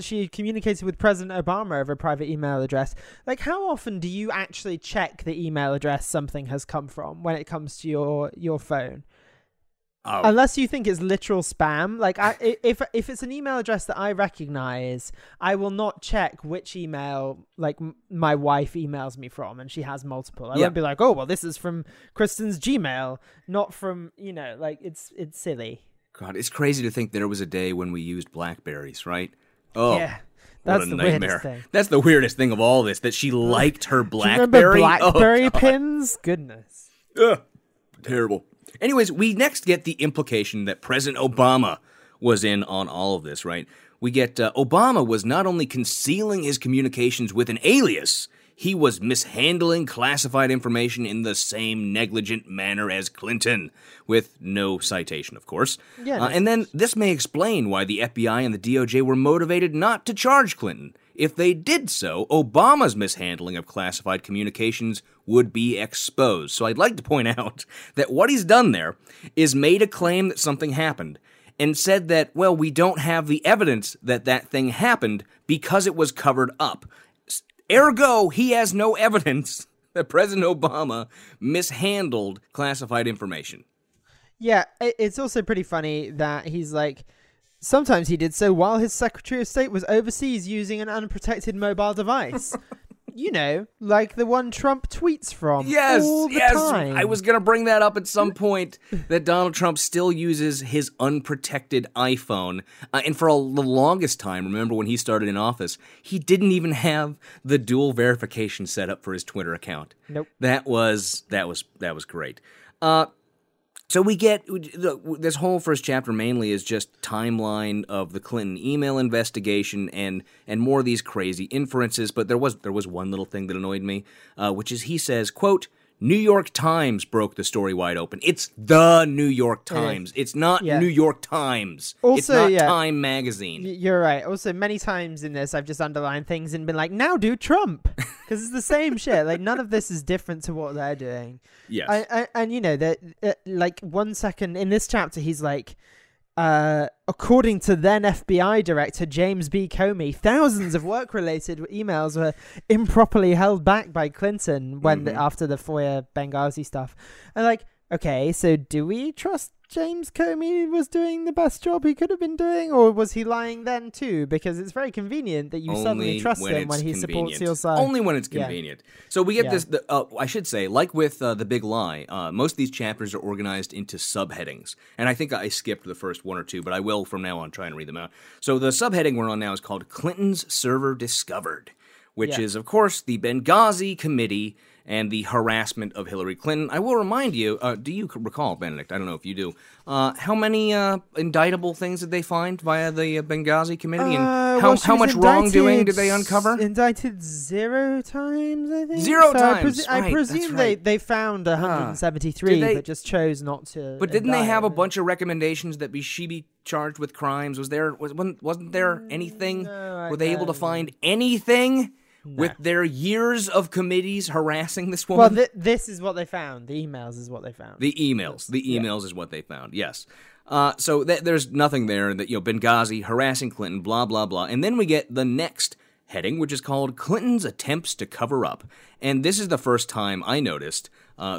she communicated with President Obama over a private email address. How often do you actually check the email address something has come from when it comes to your phone? Oh. Unless you think it's literal spam. If it's an email address that I recognize, I will not check which email, my wife emails me from, and she has multiple. I won't be like, this is from Kristen's Gmail, not from, it's silly. God, it's crazy to think there was a day when we used BlackBerries, right? Oh, yeah. That's the nightmare. Weirdest thing. That's the weirdest thing of all this, that she liked her BlackBerry. Do you remember BlackBerry pins? Goodness. Ugh, terrible. Anyways, we next get the implication that President Obama was in on all of this, right? We get Obama was not only concealing his communications with an alias, he was mishandling classified information in the same negligent manner as Clinton, with no citation, of course. Yeah, and then this may explain why the FBI and the DOJ were motivated not to charge Clinton. If they did so, Obama's mishandling of classified communications would be exposed. So I'd like to point out that what he's done there is made a claim that something happened and said that, we don't have the evidence that that thing happened because it was covered up. Ergo, he has no evidence that President Obama mishandled classified information. Yeah, it's also pretty funny that he's like... Sometimes he did so while his Secretary of State was overseas using an unprotected mobile device. Like the one Trump tweets from all the time. I was going to bring that up at some point, that Donald Trump still uses his unprotected iPhone. And for the longest time, remember when he started in office, he didn't even have the dual verification set up for his Twitter account. Nope. That was great. So we get this whole first chapter mainly is just timeline of the Clinton email investigation and more of these crazy inferences. But there was one little thing that annoyed me, which is he says, quote, New York Times broke the story wide open. It's the New York Times. It's not New York Times. Also, it's not Time Magazine. You're right. Also, many times in this, I've just underlined things and been like, now do Trump. Because it's the same shit. Like, none of this is different to what they're doing. Yes. And you know, like, 1 second in this chapter, he's like, according to then FBI Director James B. Comey, thousands of work-related emails were improperly held back by Clinton when after the FOIA Benghazi stuff. And like, okay, so do we trust James Comey was doing the best job he could have been doing, or was he lying then too? Because it's very convenient that you suddenly trust him when he supports your side. Only when it's convenient. Yeah. So we get this, I should say, like with The Big Lie, most of these chapters are organized into subheadings. And I think I skipped the first one or two, but I will from now on try and read them out. So the subheading we're on now is called Clinton's Server Discovered, which is, of course, the Benghazi Committee and the harassment of Hillary Clinton. I will remind you, do you recall, Benedict, I don't know if you do, how many indictable things did they find via the Benghazi Committee? And how much wrongdoing did they uncover? Indicted 0 times, I think. 0 times, right, I presume they found 173, but just chose not to. But didn't they have a bunch of recommendations that she be charged with crimes? Wasn't there anything? No, were they able to find anything? No. With their years of committees harassing this woman? Well, this is what they found. The emails is what they found. The emails is what they found, yes. So there's nothing there that, Benghazi, harassing Clinton, blah, blah, blah. And then we get the next heading, which is called Clinton's Attempts to Cover Up. And this is the first time I noticed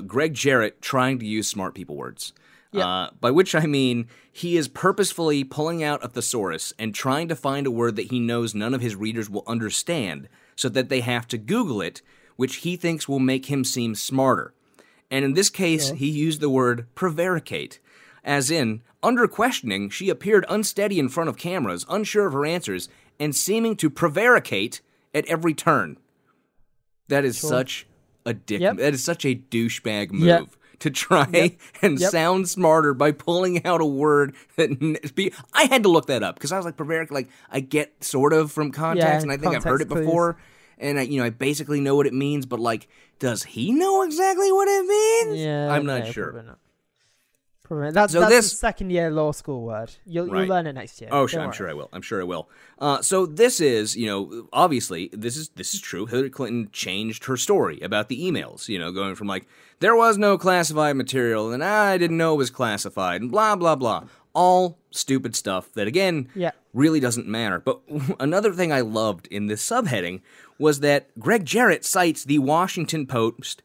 Gregg Jarrett trying to use smart people words. Yep. By which I mean he is purposefully pulling out a thesaurus and trying to find a word that he knows none of his readers will understand so that they have to Google it, which he thinks will make him seem smarter. And in this case, he used the word prevaricate, as in, under questioning, she appeared unsteady in front of cameras, unsure of her answers, and seeming to prevaricate at every turn. That is such a dick. Yep. That is such a douchebag move. Yep. To try and sound smarter by pulling out a word that I had to look that up because I was like, "Prevaricate." Like I get sort of from context, and I think I've heard it before, and I basically know what it means. But like, does he know exactly what it means? Yeah, I'm not sure. Probably not. That's this second-year law school word. You'll learn it next year. Oh, I'm sure I will. So this is, obviously this is true. Hillary Clinton changed her story about the emails. Going from like. There was no classified material, and I didn't know it was classified, and blah, blah, blah. All stupid stuff that, again, really doesn't matter. But another thing I loved in this subheading was that Gregg Jarrett cites the Washington Post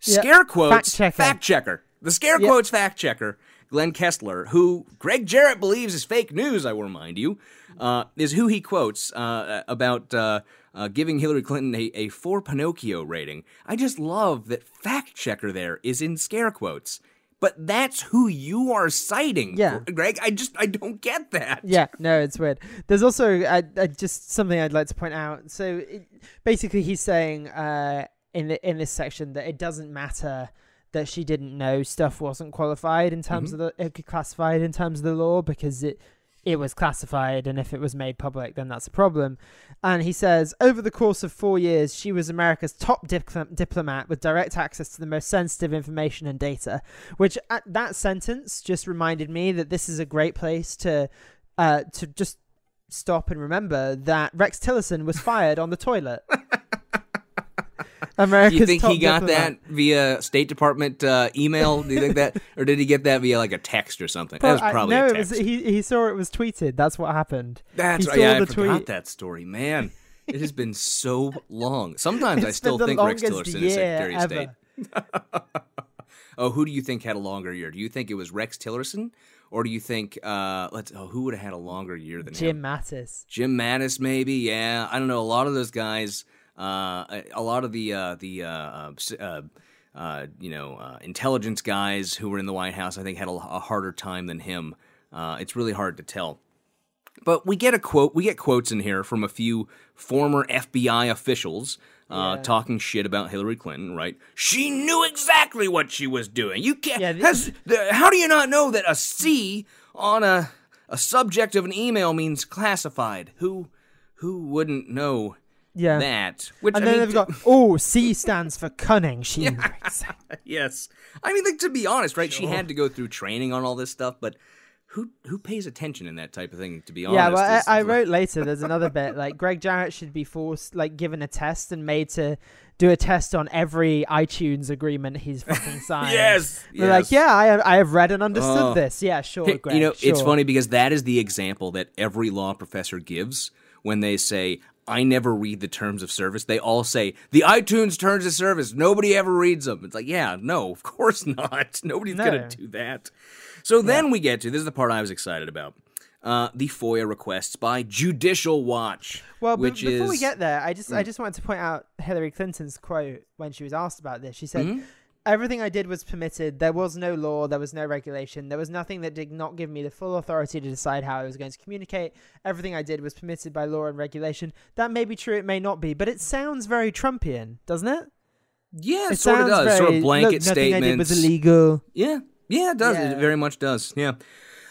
scare quotes fact checker. The scare quotes fact checker, Glenn Kessler, who Gregg Jarrett believes is fake news, I will remind you, is who he quotes about... giving Hillary Clinton a 4 Pinocchio rating. I just love that fact checker there is in scare quotes. But that's who you are citing, Greg. I don't get that. Yeah, no, it's weird. There's also just something I'd like to point out. So basically he's saying in this section that it doesn't matter that she didn't know stuff wasn't qualified in terms of classified in terms of the law because it was classified, and if it was made public, then that's a problem. And he says, over the course of 4 years, she was America's top diplomat with direct access to the most sensitive information and data, which that sentence just reminded me that this is a great place to just stop and remember that Rex Tillerson was fired on the toilet. America's top diplomat. Do you think he got that via State Department email? Do you think that, or did he get that via like a text or something? That was probably a text. He saw it was tweeted. That's what happened. That's right. Yeah, I forgot that story, man. It has been so long. Sometimes I still think Rex Tillerson is Secretary of State. Who do you think had a longer year? Do you think it was Rex Tillerson? Or do you think, who would have had a longer year than him? Jim Mattis. Jim Mattis, maybe, yeah. I don't know. A lot of those guys... a lot of the intelligence guys who were in the White House, I think, had a harder time than him. It's really hard to tell. But we get quotes in here from a few former FBI officials talking shit about Hillary Clinton, right? She knew exactly what she was doing. You can't. Yeah, how do you not know that a C on a subject of an email means classified? Who wouldn't know that? Which, and then they've got, C stands for cunning. She knew exactly. Yes. I mean, like, to be honest, right? Sure. She had to go through training on all this stuff, but who pays attention in that type of thing, to be honest? Yeah, well, I wrote later, there's another bit, like, Gregg Jarrett should be forced, like, given a test and made to do a test on every iTunes agreement he's fucking signed. Yes. Like, I have read and understood this. Yeah, sure, Gregg. You know, It's funny because that is the example that every law professor gives when they say, I never read the terms of service. They all say, the iTunes terms of service, nobody ever reads them. It's like, yeah, no, of course not. Nobody's going to do that. So then we get to, this is the part I was excited about, the FOIA requests by Judicial Watch. Well, before we get there, I just wanted to point out Hillary Clinton's quote when she was asked about this. She said, everything I did was permitted. There was no law. There was no regulation. There was nothing that did not give me the full authority to decide how I was going to communicate. Everything I did was permitted by law and regulation. That may be true. It may not be. But it sounds very Trumpian, doesn't it? Yeah, it sort of does. Very, sort of blanket statements. Nothing I did was illegal. Yeah. Yeah, it does. Yeah. It very much does. Yeah.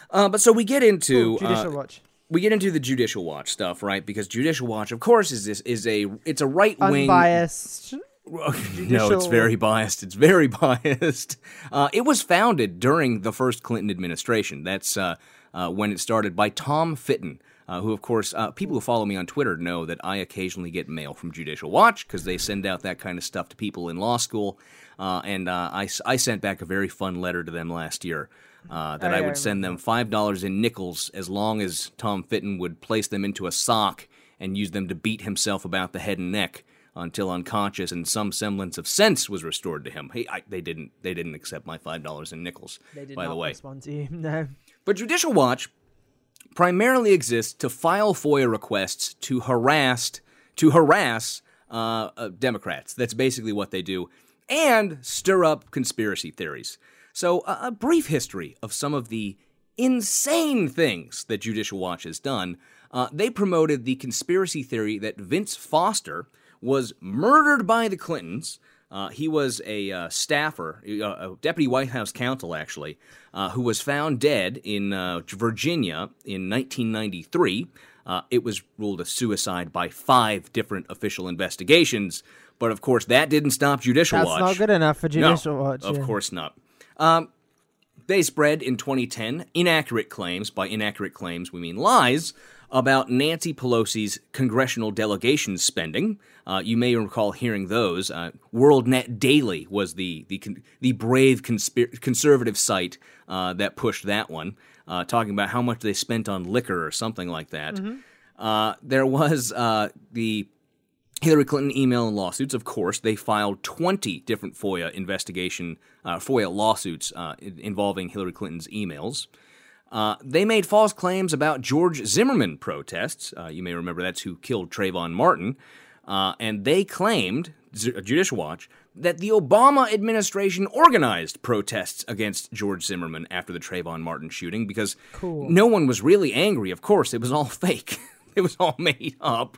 But so we get into Judicial Watch. We get into the Judicial Watch stuff, right? Because Judicial Watch, of course, is a right wing unbiased. No, it's very biased. It's very biased. It was founded during the first Clinton administration. That's when it started, by Tom Fitton, who, of course, people who follow me on Twitter know that I occasionally get mail from Judicial Watch because they send out that kind of stuff to people in law school. And I sent back a very fun letter to them last year that I would send them $5 in nickels as long as Tom Fitton would place them into a sock and use them to beat himself about the head and neck until unconscious and some semblance of sense was restored to him. They didn't accept my $5 in nickels, they did by not the way. Respond to you, no. But Judicial Watch primarily exists to file FOIA requests to harass Democrats. That's basically what they do. And stir up conspiracy theories. So a brief history of some of the insane things that Judicial Watch has done. They promoted the conspiracy theory that Vince Foster was murdered by the Clintons. He was a staffer, a deputy White House counsel, actually, who was found dead in Virginia in 1993. It was ruled a suicide by 5 different official investigations. But, of course, that didn't stop Judicial Watch. That's not good enough for Judicial Watch. No, of course not. They spread, in 2010, inaccurate claims. By inaccurate claims, we mean lies about Nancy Pelosi's congressional delegation spending. You may recall hearing those. WorldNet Daily was the brave conservative site that pushed that one, talking about how much they spent on liquor or something like that. Mm-hmm. There was the Hillary Clinton email and lawsuits, of course. They filed 20 different FOIA lawsuits involving Hillary Clinton's emails. They made false claims about George Zimmerman protests. You may remember that's who killed Trayvon Martin. And they claimed, Judicial Watch, that the Obama administration organized protests against George Zimmerman after the Trayvon Martin shooting because no one was really angry. Of course, it was all fake. It was all made up.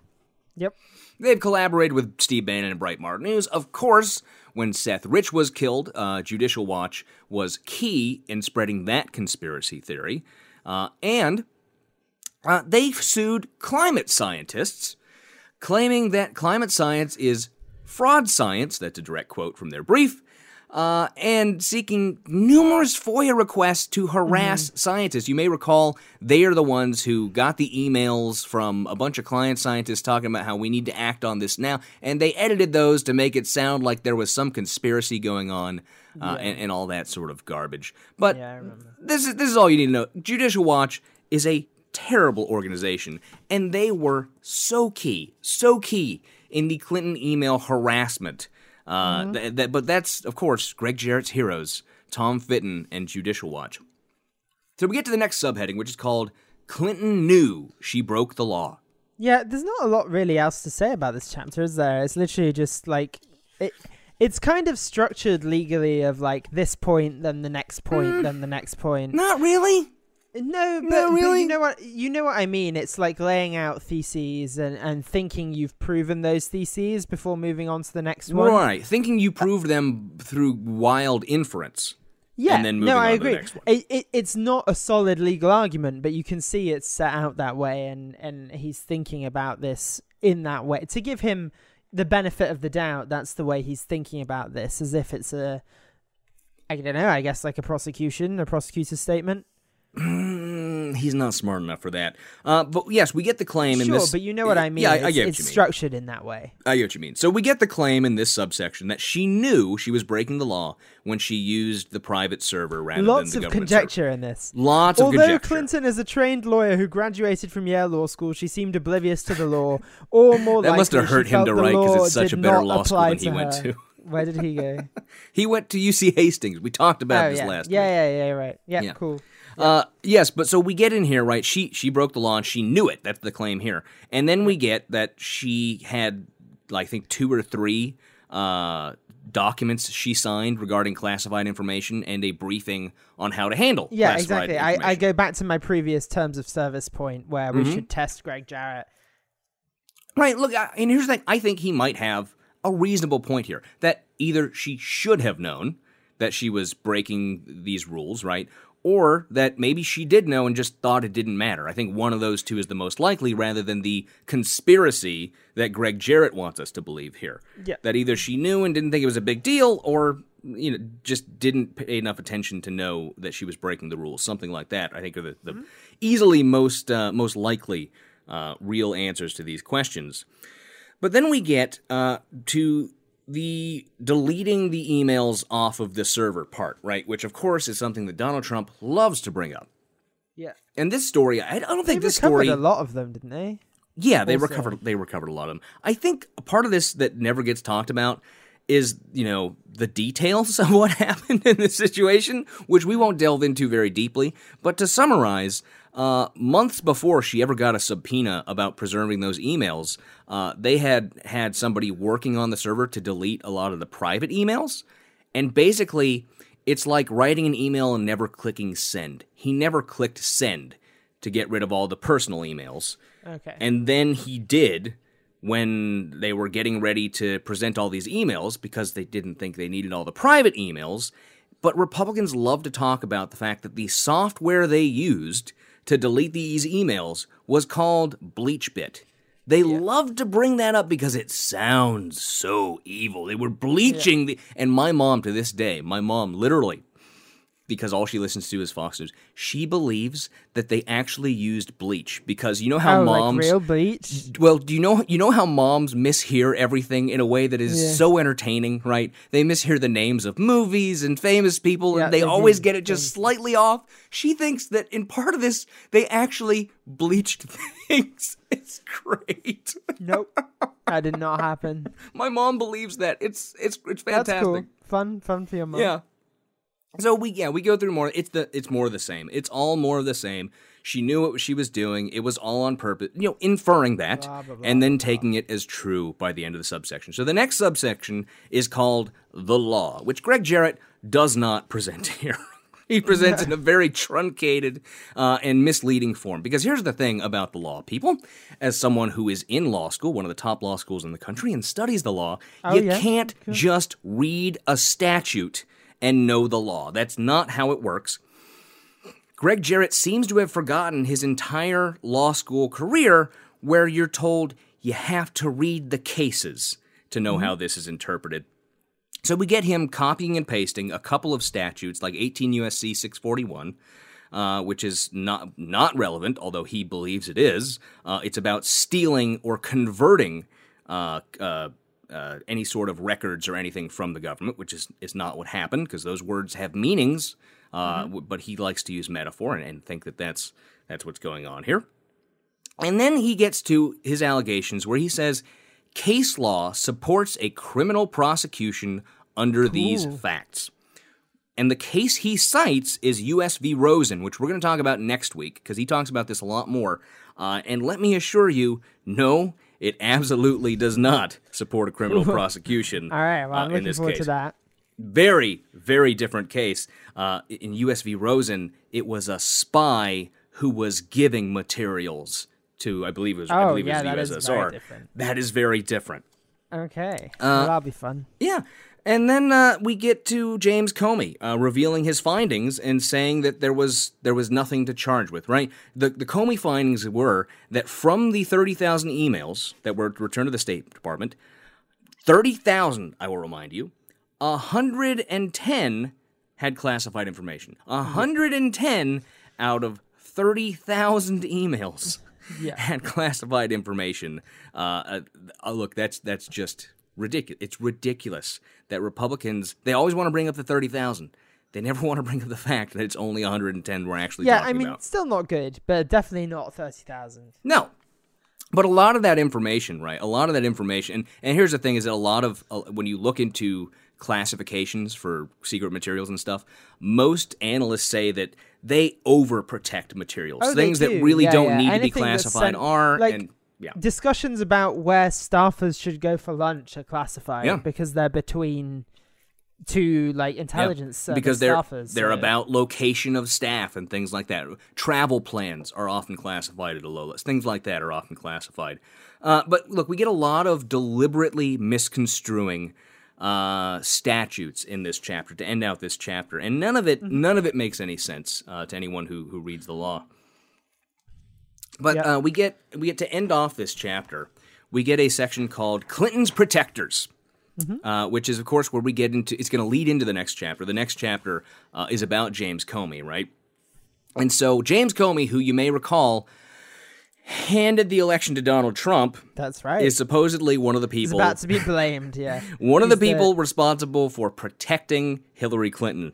Yep. They've collaborated with Steve Bannon and Breitbart News. Of course, when Seth Rich was killed, Judicial Watch was key in spreading that conspiracy theory. And they sued climate scientists, claiming that climate science is fraud science. That's a direct quote from their brief. And seeking numerous FOIA requests to harass scientists. You may recall they are the ones who got the emails from a bunch of client scientists talking about how we need to act on this now, and they edited those to make it sound like there was some conspiracy going on and all that sort of garbage. But this is all you need to know. Judicial Watch is a terrible organization, and they were so key in the Clinton email harassment. But that's, of course, Gregg Jarrett's heroes, Tom Fitton and Judicial Watch. So we get to the next subheading, which is called Clinton Knew She Broke the Law. Yeah, there's not a lot really else to say about this chapter, is there? It's literally just like, it's kind of structured legally of like this point, then the next point, then the next point. Not really. No, but, no, really? But you know what I mean. It's like laying out theses and thinking you've proven those theses before moving on to the next one. Right, thinking you proved them through wild inference. Yeah, and then moving on to the next one. It's not a solid legal argument, but you can see it's set out that way, and he's thinking about this in that way. To give him the benefit of the doubt, that's the way he's thinking about this, as if it's a, I don't know, I guess like a prosecutor's statement. He's not smart enough for that. But yes, we get the claim in this... Sure, but you know what I mean. Yeah, I get what you mean. It's structured in that way. I get what you mean. So we get the claim in this subsection that she knew she was breaking the law when she used the private server rather than the government server. Lots of conjecture in this. Although Clinton is a trained lawyer who graduated from Yale Law School, she seemed oblivious to the law, or more likely... That must have hurt him to write, because it's such a better law school than he went to. Where did he go? He went to UC Hastings. We talked about this last week. Yeah, right. Yeah, cool. Yes, but so we get in here, right? She broke the law and she knew it. That's the claim here. And then we get that she had, I think, 2 or 3 documents she signed regarding classified information and a briefing on how to handle classified information. Yeah, exactly. I go back to my previous terms of service point where we should test Gregg Jarrett. Right, look, and here's the thing. I think he might have a reasonable point here, that either she should have known that she was breaking these rules, right? Or that maybe she did know and just thought it didn't matter. I think one of those two is the most likely, rather than the conspiracy that Gregg Jarrett wants us to believe here. Yeah. That either she knew and didn't think it was a big deal, or just didn't pay enough attention to know that she was breaking the rules. Something like that, I think, are the easily most likely real answers to these questions. But then we get to the deleting the emails off of the server part, right? Which, of course, is something that Donald Trump loves to bring up. Yeah. And this story, I don't think this story... They recovered a lot of them, didn't they? Yeah, they recovered a lot of them. I think a part of this that never gets talked about is, the details of what happened in this situation, which we won't delve into very deeply. But to summarize... months before she ever got a subpoena about preserving those emails, they had somebody working on the server to delete a lot of the private emails. And basically, it's like writing an email and never clicking send. He never clicked send to get rid of all the personal emails. Okay. And then he did when they were getting ready to present all these emails, because they didn't think they needed all the private emails. But Republicans love to talk about the fact that the software they used to delete these emails was called BleachBit. They love to bring that up because it sounds so evil. They were bleaching and my mom to this day, literally, because all she listens to is Fox News, she believes that they actually used bleach, because you know how moms... like real bleach? Well, do you know how moms mishear everything in a way that is so entertaining, right? They mishear the names of movies and famous people, and they always get it just slightly off. She thinks that in part of this, they actually bleached things. It's great. Nope. That did not happen. My mom believes that. It's fantastic. That's cool. Fun for your mom. Yeah. So we go through more. It's more of the same. It's all more of the same. She knew what she was doing. It was all on purpose. Inferring that and then taking it as true by the end of the subsection. So the next subsection is called the law, which Gregg Jarrett does not present here. He presents in a very truncated and misleading form. Because here's the thing about the law, people. As someone who is in law school, one of the top law schools in the country, and studies the law, you can't just read a statute and know the law. That's not how it works. Gregg Jarrett seems to have forgotten his entire law school career, where you're told you have to read the cases to know how this is interpreted. So we get him copying and pasting a couple of statutes, like 18 U.S.C. 641, which is not relevant, although he believes it is. It's about stealing or converting any sort of records or anything from the government, which is not what happened, because those words have meanings, but he likes to use metaphor and think that that's what's going on here. And then he gets to his allegations, where he says case law supports a criminal prosecution under these facts. And the case he cites is U.S. v. Rosen, which we're going to talk about next week, because he talks about this a lot more. And let me assure you, it absolutely does not support a criminal prosecution. All right, well, I'm looking forward to that. very, very different case. In U.S. v. Rosen, it was a spy who was giving materials to, I believe it was the USSR. That is very different. Okay, that'll be fun. Yeah. And then we get to James Comey revealing his findings and saying that there was nothing to charge with, right? The Comey findings were that from the 30,000 emails that were returned to the State Department, 30,000, I will remind you, 110 had classified information. 110 out of 30,000 emails had classified information. Look, that's just... ridiculous. It's ridiculous that Republicans, they always want to bring up the 30,000. They never want to bring up the fact that it's only 110 we're actually talking about. Still not good, but definitely not 30,000. No. But a lot of that information, right? A lot of that information, and here's the thing is that a lot of, when you look into classifications for secret materials and stuff, most analysts say that they overprotect materials. Things that really don't need to be classified are... Discussions about where staffers should go for lunch are classified because they're between two intelligence because staffers. They're about location of staff and things like that. Travel plans are often classified at a low list. Things like that are often classified. But look, we get a lot of deliberately misconstruing statutes in this chapter to end out this chapter, and none of it makes any sense to anyone who reads the law. But we get to end off this chapter. We get a section called Clinton's Protectors, which is, of course, where we get into – it's going to lead into the next chapter. The next chapter is about James Comey, right? And so James Comey, who you may recall, handed the election to Donald Trump. That's right. Is supposedly one of the people – he's about to be blamed, yeah. One of the people responsible for protecting Hillary Clinton.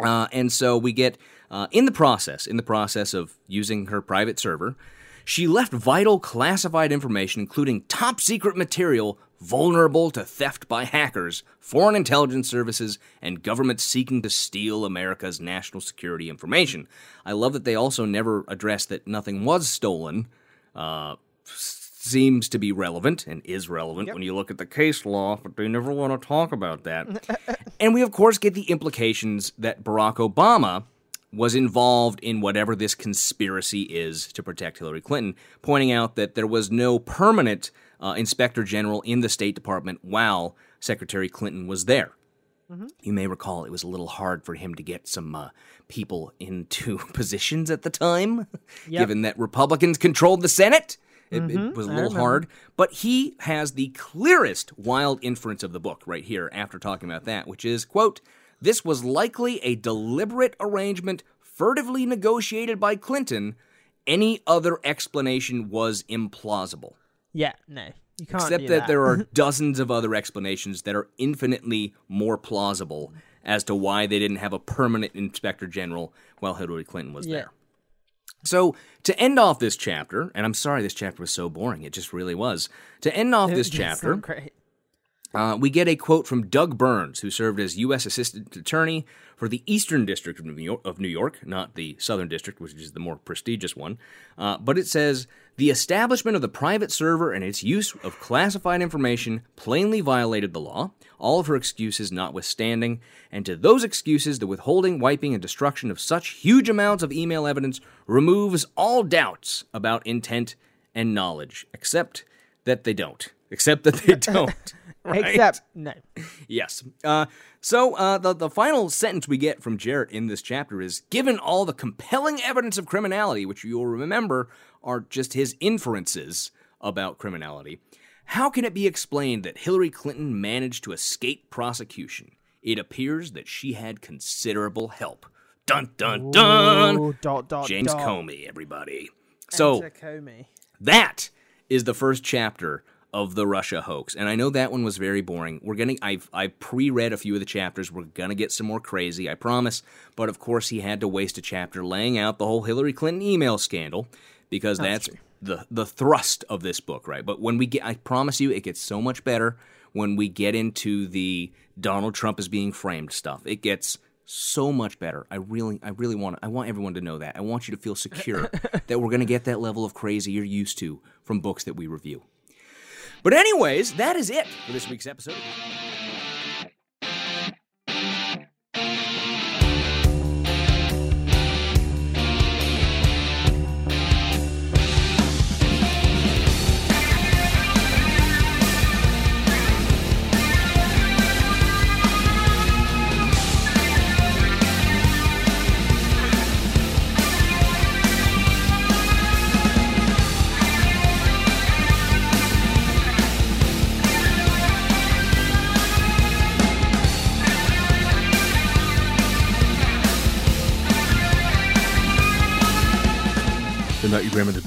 And so we get – in the process of using her private server, she left vital classified information, including top-secret material vulnerable to theft by hackers, foreign intelligence services, and governments seeking to steal America's national security information. I love that they also never addressed that nothing was stolen. Seems to be relevant and is relevant when you look at the case law, but they never want to talk about that. And we, of course, get the implications that Barack Obama was involved in whatever this conspiracy is to protect Hillary Clinton, pointing out that there was no permanent inspector general in the State Department while Secretary Clinton was there. Mm-hmm. You may recall it was a little hard for him to get some people into positions at the time, given that Republicans controlled the Senate. It was a little hard, but he has the clearest wild inference of the book right here after talking about that, which is, quote, "This was likely a deliberate arrangement furtively negotiated by Clinton. Any other explanation was implausible." Yeah, no, you can't except do that. There are dozens of other explanations that are infinitely more plausible as to why they didn't have a permanent inspector general while Hillary Clinton was there. So, to end off this chapter, and I'm sorry this chapter was so boring, it just really was. To end off this chapter, we get a quote from Doug Burns, who served as U.S. Assistant Attorney for the Eastern District of New York, not the Southern District, which is the more prestigious one. But it says, "The establishment of the private server and its use of classified information plainly violated the law, all of her excuses notwithstanding, and to those excuses the withholding, wiping, and destruction of such huge amounts of email evidence removes all doubts about intent and knowledge," except that they don't. Right? Except, no. Yes. So the final sentence we get from Jarrett in this chapter is, "Given all the compelling evidence of criminality," which you'll remember are just his inferences about criminality, "how can it be explained that Hillary Clinton managed to escape prosecution? It appears that she had considerable help." Dun, dun, dun. Ooh, dot, dot, James dot. Comey, everybody. So Comey. That is the first chapter of The Russia Hoax. And I know that one was very boring. I pre-read a few of the chapters. We're going to get some more crazy, I promise. But of course, he had to waste a chapter laying out the whole Hillary Clinton email scandal, because that's the thrust of this book, right? But when we get, I promise you, it gets so much better when we get into the Donald Trump is being framed stuff. It gets so much better. I want everyone to know that. I want you to feel secure that we're going to get that level of crazy you're used to from books that we review. But anyways, that is it for this week's episode. The Not Your Grandmother's